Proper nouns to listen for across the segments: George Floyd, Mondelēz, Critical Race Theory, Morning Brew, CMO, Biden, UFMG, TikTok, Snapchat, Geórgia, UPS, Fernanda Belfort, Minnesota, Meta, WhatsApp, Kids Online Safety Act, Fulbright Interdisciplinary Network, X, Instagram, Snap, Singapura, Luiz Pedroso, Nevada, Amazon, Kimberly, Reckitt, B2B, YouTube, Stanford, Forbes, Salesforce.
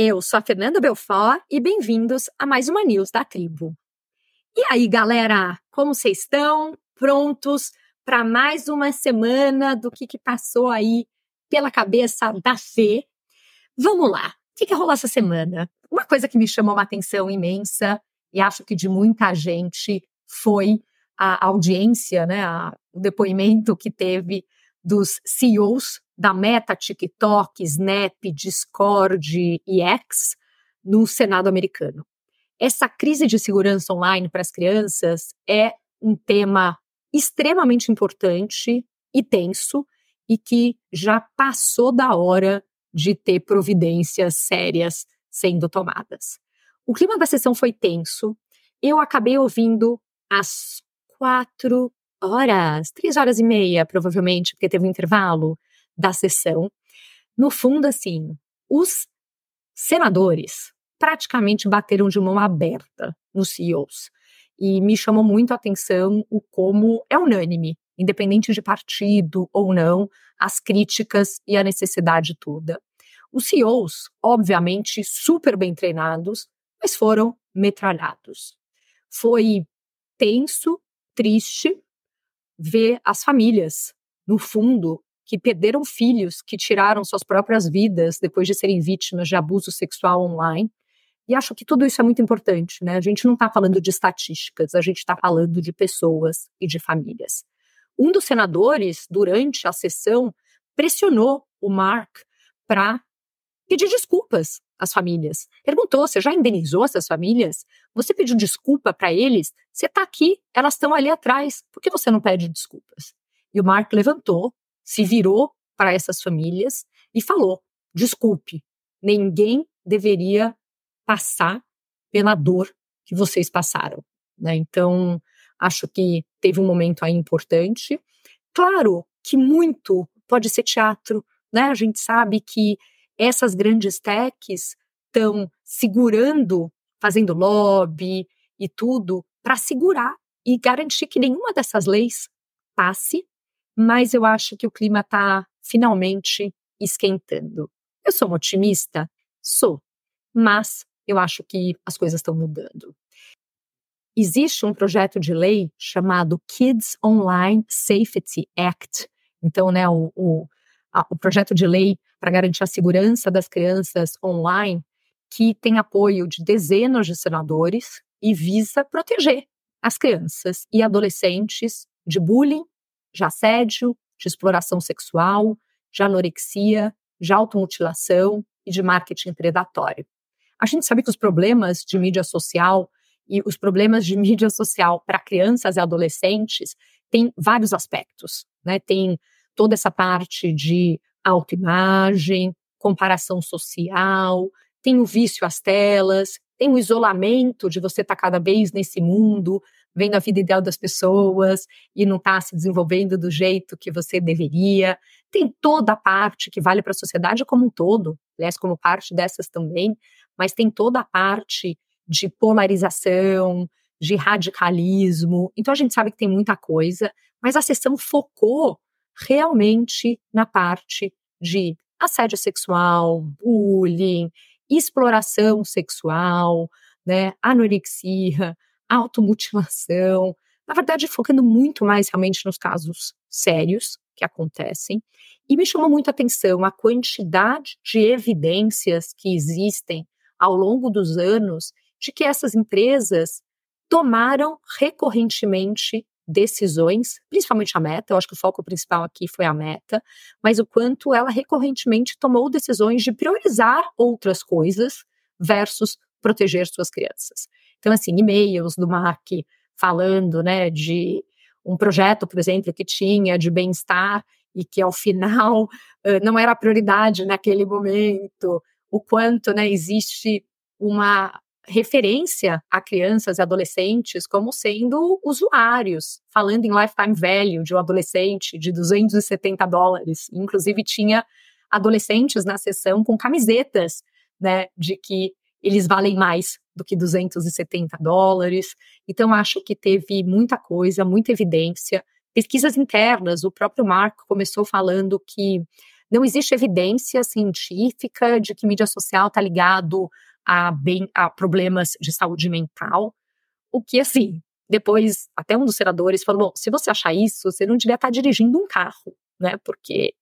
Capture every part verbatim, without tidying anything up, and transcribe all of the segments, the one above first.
Eu sou a Fernanda Belfort e bem-vindos a mais uma News da Tribo. E aí, galera, como vocês estão? Prontos para mais uma semana do que, que passou aí pela cabeça da Fê? Vamos lá, o que, que rolou essa semana? Uma coisa que me chamou uma atenção imensa e acho que de muita gente foi a audiência, né, a, o depoimento que teve dos C E Os da Meta, TikTok, Snap, Discord e X no Senado americano. Essa crise de segurança online para as crianças é um tema extremamente importante e tenso e que já passou da hora de ter providências sérias sendo tomadas. O clima da sessão foi tenso. Eu acabei ouvindo às quatro horas, três horas e meia, provavelmente, porque teve um intervalo da sessão. No fundo, assim, os senadores praticamente bateram de mão aberta nos C E Os. E me chamou muito a atenção o como é unânime, independente de partido ou não, as críticas e a necessidade toda. Os C E Os, obviamente, super bem treinados, mas foram metralhados. Foi tenso, triste, ver as famílias, no fundo, que perderam filhos, que tiraram suas próprias vidas depois de serem vítimas de abuso sexual online. E acho que tudo isso é muito importante, né? A gente não está falando de estatísticas, a gente está falando de pessoas e de famílias. Um dos senadores, durante a sessão, pressionou o Mark para pedir desculpas às famílias. Perguntou, você já indenizou essas famílias? Você pediu desculpa para eles? Você está aqui, elas estão ali atrás. Por que você não pede desculpas? E o Mark levantou, se virou para essas famílias e falou, desculpe, ninguém deveria passar pela dor que vocês passaram, né? Então, acho que teve um momento aí importante. Claro que muito pode ser teatro, né? A gente sabe que essas grandes techs estão segurando, fazendo lobby e tudo, para segurar e garantir que nenhuma dessas leis passe. Mas eu acho que o clima está finalmente esquentando. Eu sou uma otimista? Sou. Mas eu acho que as coisas estão mudando. Existe um projeto de lei chamado Kids Online Safety Act. Então, né, o, o, a, o projeto de lei para garantir a segurança das crianças online, que tem apoio de dezenas de senadores e visa proteger as crianças e adolescentes de bullying, de assédio, de exploração sexual, de anorexia, de automutilação e de marketing predatório. A gente sabe que os problemas de mídia social e os problemas de mídia social para crianças e adolescentes têm vários aspectos, né? Tem toda essa parte de autoimagem, comparação social, tem o vício às telas, tem o isolamento de você estar cada vez nesse mundo, vendo a vida ideal das pessoas e não está se desenvolvendo do jeito que você deveria. Tem toda a parte que vale para a sociedade como um todo, aliás, como parte dessas também, mas tem toda a parte de polarização, de radicalismo. Então, a gente sabe que tem muita coisa, mas a sessão focou realmente na parte de assédio sexual, bullying, exploração sexual, né, anorexia, automutilação, na verdade focando muito mais realmente nos casos sérios que acontecem, e me chamou muito a atenção a quantidade de evidências que existem ao longo dos anos de que essas empresas tomaram recorrentemente decisões, principalmente a Meta, eu acho que o foco principal aqui foi a Meta, mas o quanto ela recorrentemente tomou decisões de priorizar outras coisas versus proteger suas crianças. Então, assim, e-mails do Mark falando, né, de um projeto, por exemplo, que tinha de bem-estar e que, ao final, uh, não era a prioridade naquele momento. O quanto, né, existe uma referência a crianças e adolescentes como sendo usuários, falando em lifetime value de um adolescente de duzentos e setenta dólares. Inclusive, tinha adolescentes na sessão com camisetas, né, de que eles valem mais do que duzentos e setenta dólares. Então, acho que teve muita coisa, muita evidência. Pesquisas internas, o próprio Marco começou falando que Não existe evidência científica de que mídia social está ligado a, bem, a problemas de saúde mental. O que, assim, depois até um dos senadores falou, bom, se você achar isso, você não devia estar dirigindo um carro, né? Porque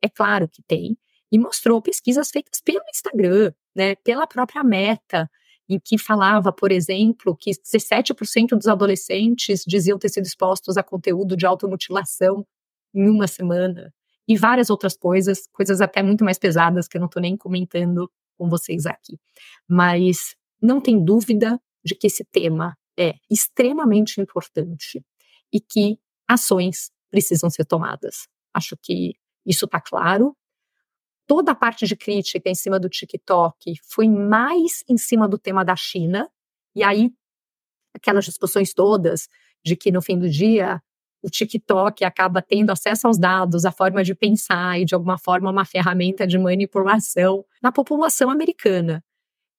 é claro que tem. E mostrou pesquisas feitas pelo Instagram, né, pela própria Meta, em que falava, por exemplo, que dezessete por cento dos adolescentes diziam ter sido expostos a conteúdo de automutilação em uma semana. E várias outras coisas, coisas até muito mais pesadas que eu não estou nem comentando com vocês aqui. Mas não tem dúvida de que esse tema é extremamente importante e que ações precisam ser tomadas. Acho que isso está claro. Toda a parte de crítica em cima do TikTok foi mais em cima do tema da China, e aí aquelas discussões todas de que no fim do dia o TikTok acaba tendo acesso aos dados, à forma de pensar e de alguma forma uma ferramenta de manipulação na população americana.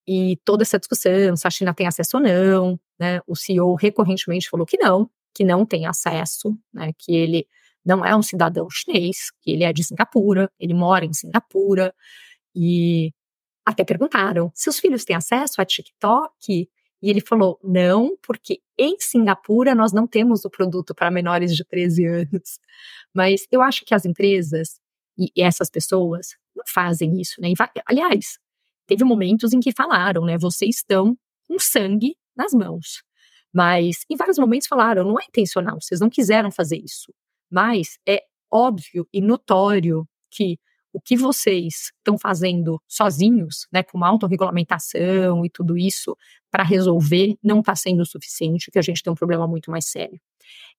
E toda essa discussão, se a China tem acesso ou não, né? O C E O recorrentemente falou que não, que não tem acesso, né? Que ele não é um cidadão chinês, que ele é de Singapura, ele mora em Singapura, e até perguntaram, seus filhos têm acesso a TikTok? E ele falou, não, porque em Singapura nós não temos o produto para menores de treze anos. Mas eu acho que as empresas e essas pessoas não fazem isso, né? Aliás, teve momentos em que falaram, né? Vocês estão com sangue nas mãos. Mas em vários momentos falaram, não é intencional, vocês não quiseram fazer isso. Mas é óbvio e notório que o que vocês estão fazendo sozinhos, né, com uma autorregulamentação e tudo isso, para resolver, não está sendo o suficiente, que a gente tem um problema muito mais sério.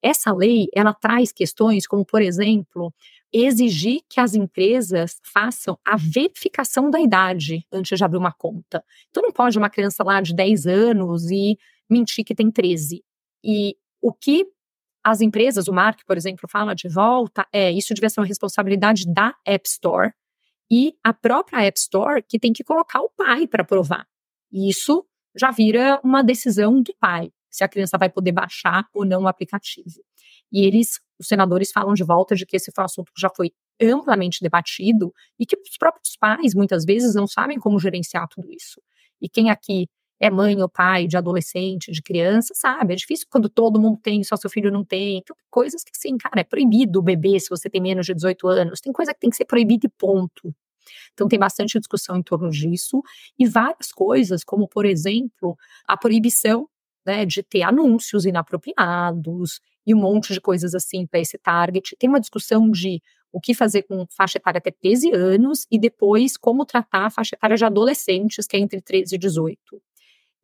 Essa lei, ela traz questões como, por exemplo, exigir que as empresas façam a verificação da idade antes de abrir uma conta. Então não pode uma criança lá de dez anos e mentir que tem treze. E o que as empresas, o Mark, por exemplo, fala de volta, é, isso devia ser uma responsabilidade da App Store e a própria App Store que tem que colocar o pai para provar. Isso já vira uma decisão do pai, se a criança vai poder baixar ou não o aplicativo. E eles, os senadores, falam de volta de que esse foi um assunto que já foi amplamente debatido e que os próprios pais, muitas vezes, não sabem como gerenciar tudo isso. E quem aqui é mãe ou pai de adolescente, de criança, sabe? É difícil quando todo mundo tem, só seu filho não tem. Então, tem coisas que, assim, cara, é proibido o bebê se você tem menos de dezoito anos. Tem coisa que tem que ser proibida e ponto. Então, tem bastante discussão em torno disso. E várias coisas, como, por exemplo, a proibição, né, de ter anúncios inapropriados e um monte de coisas assim para esse target. Tem uma discussão de o que fazer com faixa etária até treze anos e depois como tratar a faixa etária de adolescentes, que é entre treze e dezoito.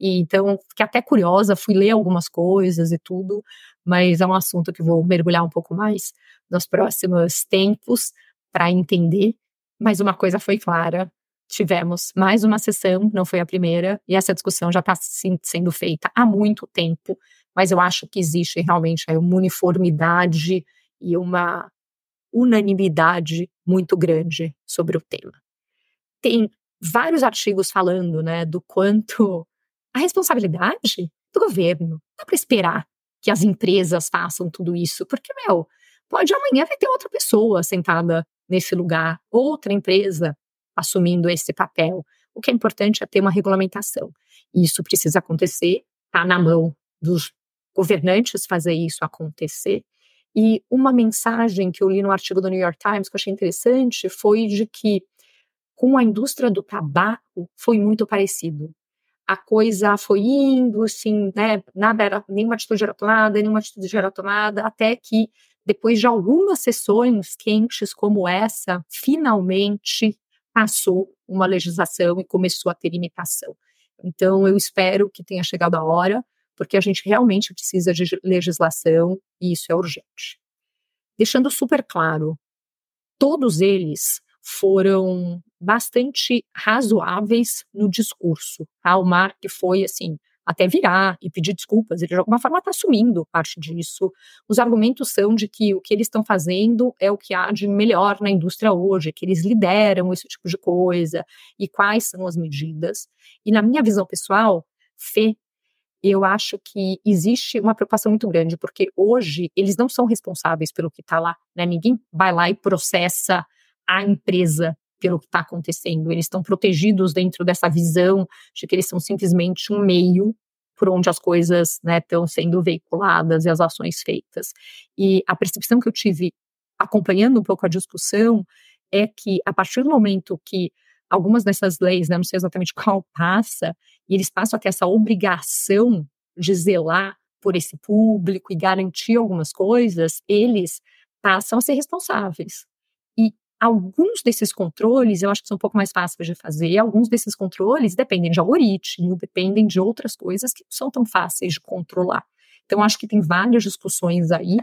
E então, fiquei até curiosa, fui ler algumas coisas e tudo, mas é um assunto que vou mergulhar um pouco mais nos próximos tempos para entender. Mas uma coisa foi clara, tivemos mais uma sessão, não foi a primeira, e essa discussão já está sendo feita há muito tempo, mas eu acho que existe realmente uma uniformidade e uma unanimidade muito grande sobre o tema. Tem vários artigos falando, né, do quanto a responsabilidade do governo. Não dá para esperar que as empresas façam tudo isso, porque, meu, pode amanhã vai ter outra pessoa sentada nesse lugar, outra empresa assumindo esse papel. O que é importante é ter uma regulamentação. Isso precisa acontecer, está na mão dos governantes fazer isso acontecer. E uma mensagem que eu li no artigo do New York Times que eu achei interessante foi de que com a indústria do tabaco foi muito parecido. A coisa foi indo, assim, né, nada era, nenhuma atitude era tomada, nenhuma atitude era tomada, até que, depois de algumas sessões quentes como essa, finalmente passou uma legislação e começou a ter imitação. Então, eu espero que tenha chegado a hora, porque a gente realmente precisa de legislação e isso é urgente. Deixando super claro, todos eles foram bastante razoáveis no discurso. Tá? O Mark foi, assim, até virar e pedir desculpas. Ele, de alguma forma, está assumindo parte disso. Os argumentos são de que o que eles estão fazendo é o que há de melhor na indústria hoje, que eles lideram esse tipo de coisa e quais são as medidas. E, na minha visão pessoal, Fê, eu acho que existe uma preocupação muito grande, porque hoje eles não são responsáveis pelo que está lá. Né? Ninguém vai lá e processa a empresa pelo que está acontecendo. Eles estão protegidos dentro dessa visão de que eles são simplesmente um meio por onde as coisas, né, estão sendo veiculadas e as ações feitas. E a percepção que eu tive acompanhando um pouco a discussão é que, a partir do momento que algumas dessas leis, né, não sei exatamente qual passa, e eles passam a ter essa obrigação de zelar por esse público e garantir algumas coisas, eles passam a ser responsáveis. E alguns desses controles, eu acho que são um pouco mais fáceis de fazer, alguns desses controles dependem de algoritmo, dependem de outras coisas que não são tão fáceis de controlar. Então, acho que tem várias discussões aí.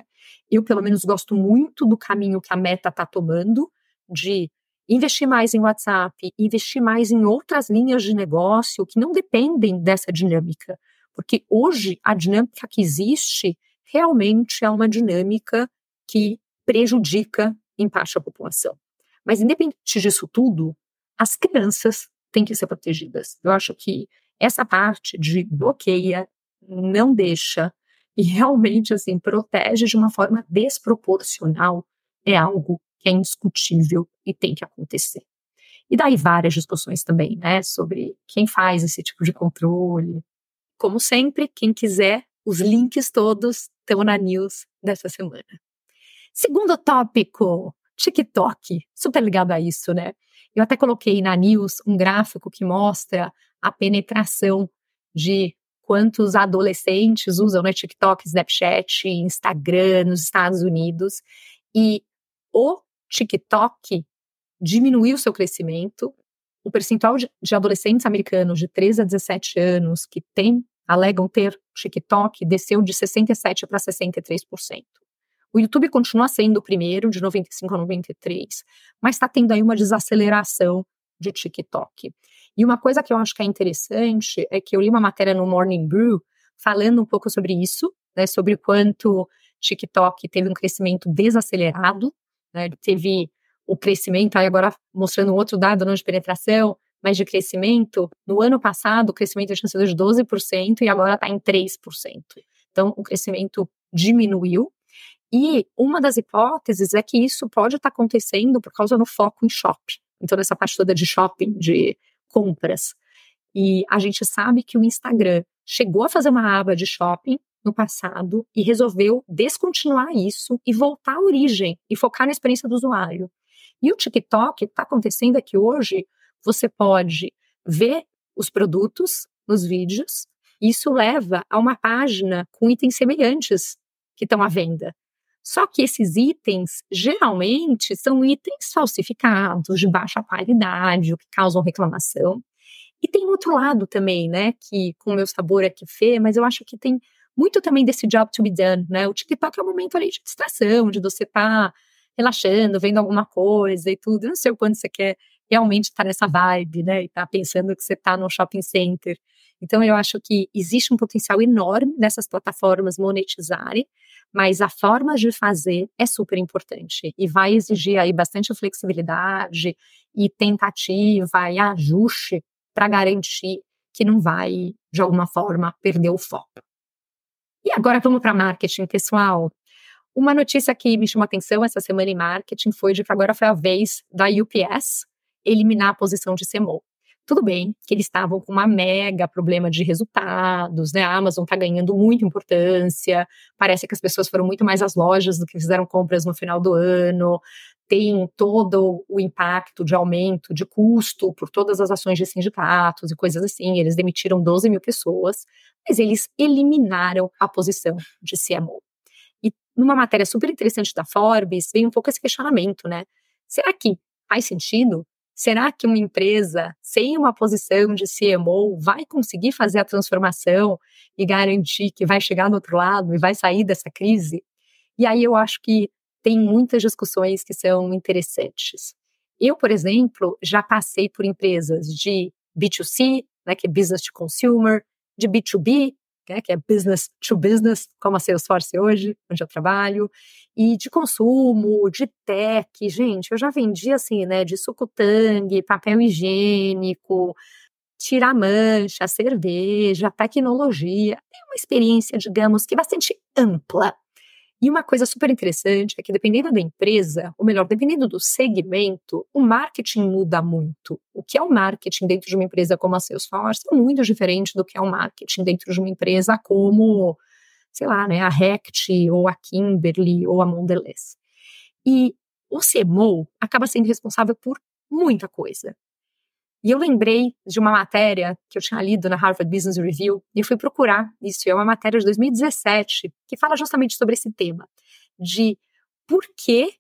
Eu, pelo menos, gosto muito do caminho que a Meta está tomando, de investir mais em WhatsApp, investir mais em outras linhas de negócio que não dependem dessa dinâmica. Porque hoje a dinâmica que existe realmente é uma dinâmica que prejudica em parte a população. Mas independente disso tudo, as crianças têm que ser protegidas. Eu acho que essa parte de bloqueia, não deixa e realmente assim, protege de uma forma desproporcional é algo que é indiscutível e tem que acontecer. E daí várias discussões também, né, sobre quem faz esse tipo de controle. Como sempre, quem quiser, os links todos estão na news dessa semana. Segundo tópico, TikTok, super ligado a isso, né? Eu até coloquei na news um gráfico que mostra a penetração de quantos adolescentes usam, né, TikTok, Snapchat, Instagram nos Estados Unidos. E o TikTok diminuiu seu crescimento. O percentual de, de adolescentes americanos de treze a dezessete anos que tem, alegam ter TikTok desceu de sessenta e sete por cento para sessenta e três por cento. O YouTube continua sendo o primeiro, de noventa e cinco a noventa e três por cento, mas está tendo aí uma desaceleração de TikTok. E uma coisa que eu acho que é interessante é que eu li uma matéria no Morning Brew falando um pouco sobre isso, né, sobre quanto TikTok teve um crescimento desacelerado, né, teve o crescimento, aí agora mostrando outro dado, não de penetração, mas de crescimento, no ano passado o crescimento tinha sido de doze por cento e agora está em três por cento. Então o crescimento diminuiu e uma das hipóteses é que isso pode estar tá acontecendo por causa do foco em shopping. Então, nessa parte toda de shopping, de compras. E a gente sabe que o Instagram chegou a fazer uma aba de shopping no passado e resolveu descontinuar isso e voltar à origem e focar na experiência do usuário. E o TikTok, o que está acontecendo é que hoje você pode ver os produtos nos vídeos e isso leva a uma página com itens semelhantes que estão à venda. Só que esses itens, geralmente, são itens falsificados, de baixa qualidade, que causam reclamação. E tem um outro lado também, né, que com o meu sabor é que fê, mas eu acho que tem muito também desse job to be done, né? O TikTok é um momento ali de distração, de você estar tá relaxando, vendo alguma coisa e tudo. Eu não sei o quanto você quer realmente estar tá nessa vibe, né, e estar tá pensando que você está num shopping center. Então, eu acho que existe um potencial enorme dessas plataformas monetizarem, mas a forma de fazer é super importante e vai exigir aí bastante flexibilidade e tentativa e ajuste para garantir que não vai, de alguma forma, perder o foco. E agora vamos para marketing, pessoal. Uma notícia que me chamou atenção essa semana em marketing foi de que agora foi a vez da U P S eliminar a posição de C M O. Tudo bem que eles estavam com uma mega problema de resultados, né? A Amazon está ganhando muita importância, parece que as pessoas foram muito mais às lojas do que fizeram compras no final do ano, tem todo o impacto de aumento de custo por todas as ações de sindicatos e coisas assim, eles demitiram doze mil pessoas, mas eles eliminaram a posição de C M O. E numa matéria super interessante da Forbes, vem um pouco esse questionamento, né? Será que faz sentido? Será que uma empresa sem uma posição de C M O vai conseguir fazer a transformação e garantir que vai chegar no outro lado e vai sair dessa crise? E aí eu acho que tem muitas discussões que são interessantes. Eu, por exemplo, já passei por empresas de B dois C, né, que é Business to Consumer, de B dois B, né, que é Business to Business, como a Salesforce hoje, onde eu trabalho, e de consumo, de tech, gente, eu já vendi assim, né, de suco-tangue, papel higiênico, tira-mancha, cerveja, tecnologia, é uma experiência, digamos, que bastante ampla. E uma coisa super interessante é que, dependendo da empresa, ou melhor, dependendo do segmento, o marketing muda muito. O que é o marketing dentro de uma empresa como a Salesforce é muito diferente do que é o marketing dentro de uma empresa como, sei lá, né, a Reckitt, ou a Kimberly, ou a Mondelēz. E o C M O acaba sendo responsável por muita coisa. E eu lembrei de uma matéria que eu tinha lido na Harvard Business Review, e eu fui procurar isso, é uma matéria de dois mil e dezessete, que fala justamente sobre esse tema, de por que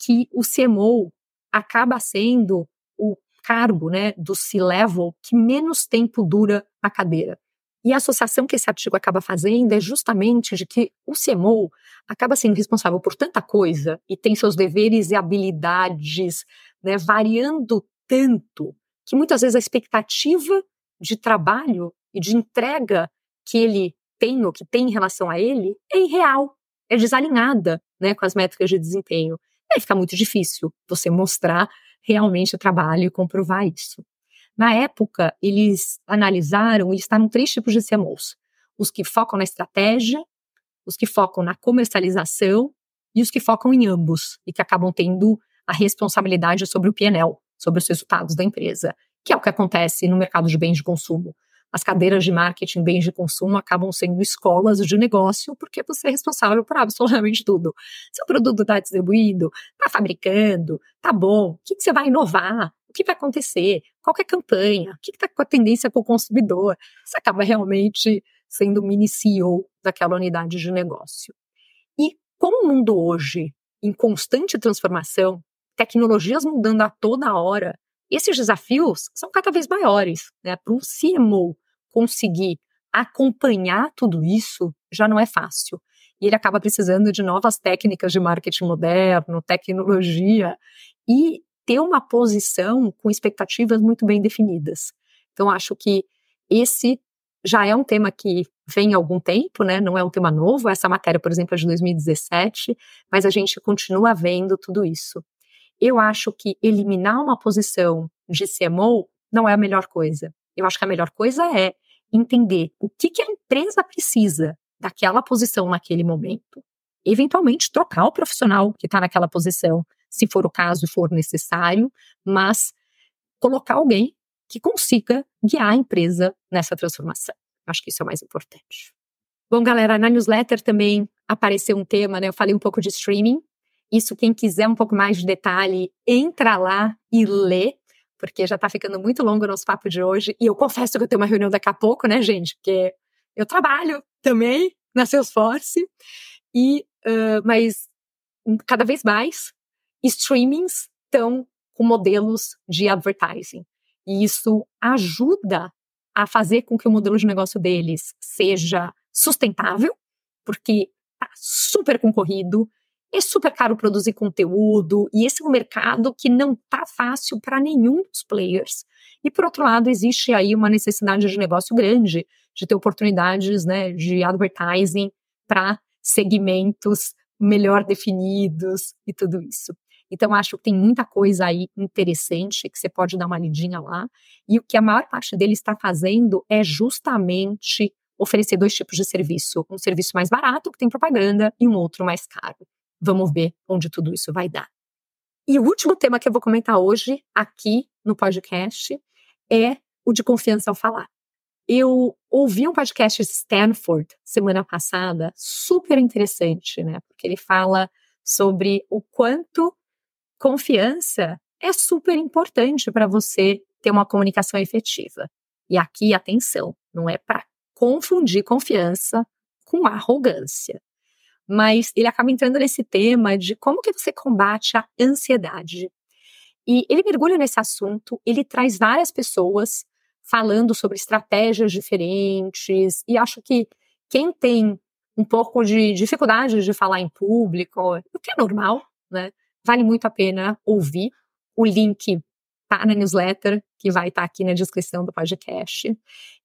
que o C M O acaba sendo o cargo, né, do C-level que menos tempo dura na cadeira. E a associação que esse artigo acaba fazendo é justamente de que o C M O acaba sendo responsável por tanta coisa e tem seus deveres e habilidades, né, variando tanto, que muitas vezes a expectativa de trabalho e de entrega que ele tem ou que tem em relação a ele é irreal, é desalinhada, né, com as métricas de desempenho. E aí fica muito difícil você mostrar realmente o trabalho e comprovar isso. Na época, eles analisaram e listaram três tipos de C M Os. Os que focam na estratégia, os que focam na comercialização e os que focam em ambos e que acabam tendo a responsabilidade sobre o P and L, sobre os resultados da empresa, que é o que acontece no mercado de bens de consumo. As cadeiras de marketing, bens de consumo, acabam sendo escolas de negócio, porque você é responsável por absolutamente tudo. Seu produto está distribuído, está fabricando, tá bom, o que, que você vai inovar, o que vai acontecer, qual que é a campanha, o que está com a tendência para o consumidor. Você acaba realmente sendo o mini C E O daquela unidade de negócio. E como o mundo hoje, em constante transformação, tecnologias mudando a toda hora, esses desafios são cada vez maiores, né? Para um C M O conseguir acompanhar tudo isso, já não é fácil. E ele acaba precisando de novas técnicas de marketing moderno, tecnologia, e ter uma posição com expectativas muito bem definidas. Então, acho que esse já é um tema que vem há algum tempo, né? Não é um tema novo. Essa matéria, por exemplo, é de dois mil e dezessete, mas a gente continua vendo tudo isso. Eu acho que eliminar uma posição de C M O não é a melhor coisa. Eu acho que a melhor coisa é entender o que, que a empresa precisa daquela posição naquele momento. Eventualmente, trocar o profissional que está naquela posição, se for o caso e for necessário, mas colocar alguém que consiga guiar a empresa nessa transformação. Acho que isso é o mais importante. Bom, galera, na newsletter também apareceu um tema, né? Eu falei um pouco de streaming. Isso, quem quiser um pouco mais de detalhe, entra lá e lê, porque já está ficando muito longo o nosso papo de hoje. E eu confesso que eu tenho uma reunião daqui a pouco, né, gente? Porque eu trabalho também na Salesforce, e, uh, mas cada vez mais streamings estão com modelos de advertising. E isso ajuda a fazer com que o modelo de negócio deles seja sustentável, porque está super concorrido, é super caro produzir conteúdo, e esse é um mercado que não está fácil para nenhum dos players. E, por outro lado, existe aí uma necessidade de negócio grande, de ter oportunidades, né, de advertising para segmentos melhor definidos e tudo isso. Então, acho que tem muita coisa aí interessante que você pode dar uma lidinha lá. E o que a maior parte deles está fazendo é justamente oferecer dois tipos de serviço. Um serviço mais barato, que tem propaganda, e um outro mais caro. Vamos ver onde tudo isso vai dar. E o último tema que eu vou comentar hoje, aqui no podcast, é o de confiança ao falar. Eu ouvi um podcast de Stanford semana passada, super interessante, né? Porque ele fala sobre o quanto confiança é super importante para você ter uma comunicação efetiva. E aqui, atenção, não é para confundir confiança com arrogância. Mas ele acaba entrando nesse tema de como que você combate a ansiedade. E ele mergulha nesse assunto, ele traz várias pessoas falando sobre estratégias diferentes, e acho que quem tem um pouco de dificuldade de falar em público, o que é normal, né? Vale muito a pena ouvir. O link tá na newsletter, que vai estar tá aqui na descrição do podcast.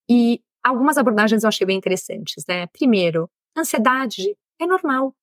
E algumas abordagens eu achei bem interessantes, né? Primeiro, ansiedade é normal,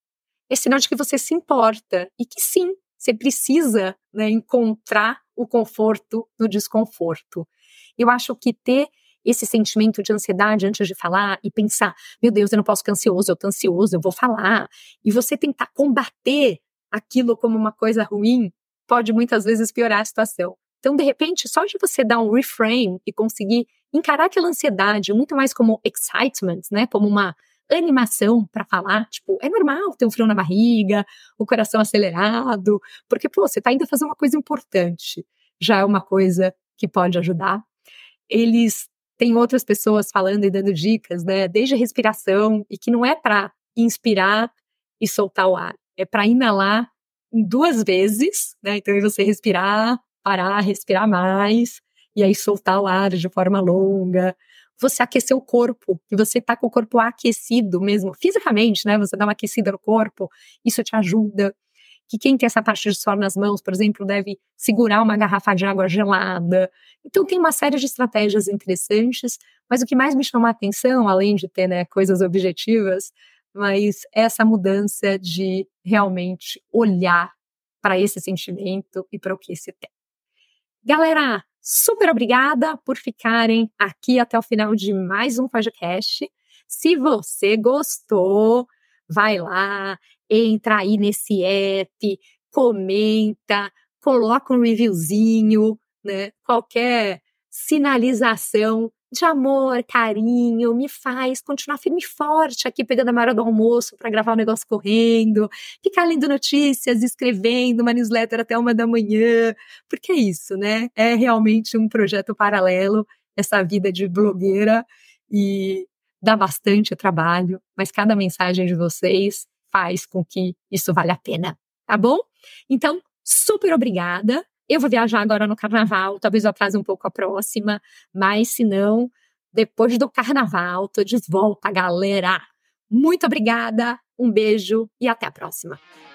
é sinal de que você se importa e que sim, você precisa, né, encontrar o conforto no desconforto. Eu acho que ter esse sentimento de ansiedade antes de falar e pensar, meu Deus, eu não posso ficar ansioso, eu tô ansioso, eu vou falar. E você tentar combater aquilo como uma coisa ruim pode muitas vezes piorar a situação. Então, de repente, só de você dar um reframe e conseguir encarar aquela ansiedade muito mais como excitement, né, como uma animação para falar, tipo, é normal ter um frio na barriga, o coração acelerado, porque, pô, você tá indo fazer uma coisa importante, já é uma coisa que pode ajudar. Eles têm outras pessoas falando e dando dicas, né, desde a respiração, e que não é para inspirar e soltar o ar, é para inalar duas vezes, né, então é você respirar, parar, respirar mais, e aí soltar o ar de forma longa, você aquecer o corpo, e você tá com o corpo aquecido mesmo, fisicamente, né, você dá uma aquecida no corpo, isso te ajuda, que quem tem essa parte de suor nas mãos, por exemplo, deve segurar uma garrafa de água gelada, então tem uma série de estratégias interessantes, mas o que mais me chamou a atenção, além de ter, né, coisas objetivas, mas essa mudança de realmente olhar para esse sentimento e para o que se tem. Galera, super obrigada por ficarem aqui até o final de mais um podcast. Se você gostou, vai lá, entra aí nesse app, comenta, coloca um reviewzinho, né? Qualquer sinalização de amor, carinho, me faz continuar firme e forte aqui pegando a maior do almoço para gravar o negócio correndo, ficar lendo notícias, escrevendo uma newsletter até uma da manhã, porque é isso, né? É realmente um projeto paralelo, essa vida de blogueira, e dá bastante trabalho, mas cada mensagem de vocês faz com que isso valha a pena, tá bom? Então, super obrigada. Eu vou viajar agora no carnaval, talvez eu atrase um pouco a próxima, mas se não, depois do carnaval, tô de volta, galera. Muito obrigada, um beijo e até a próxima.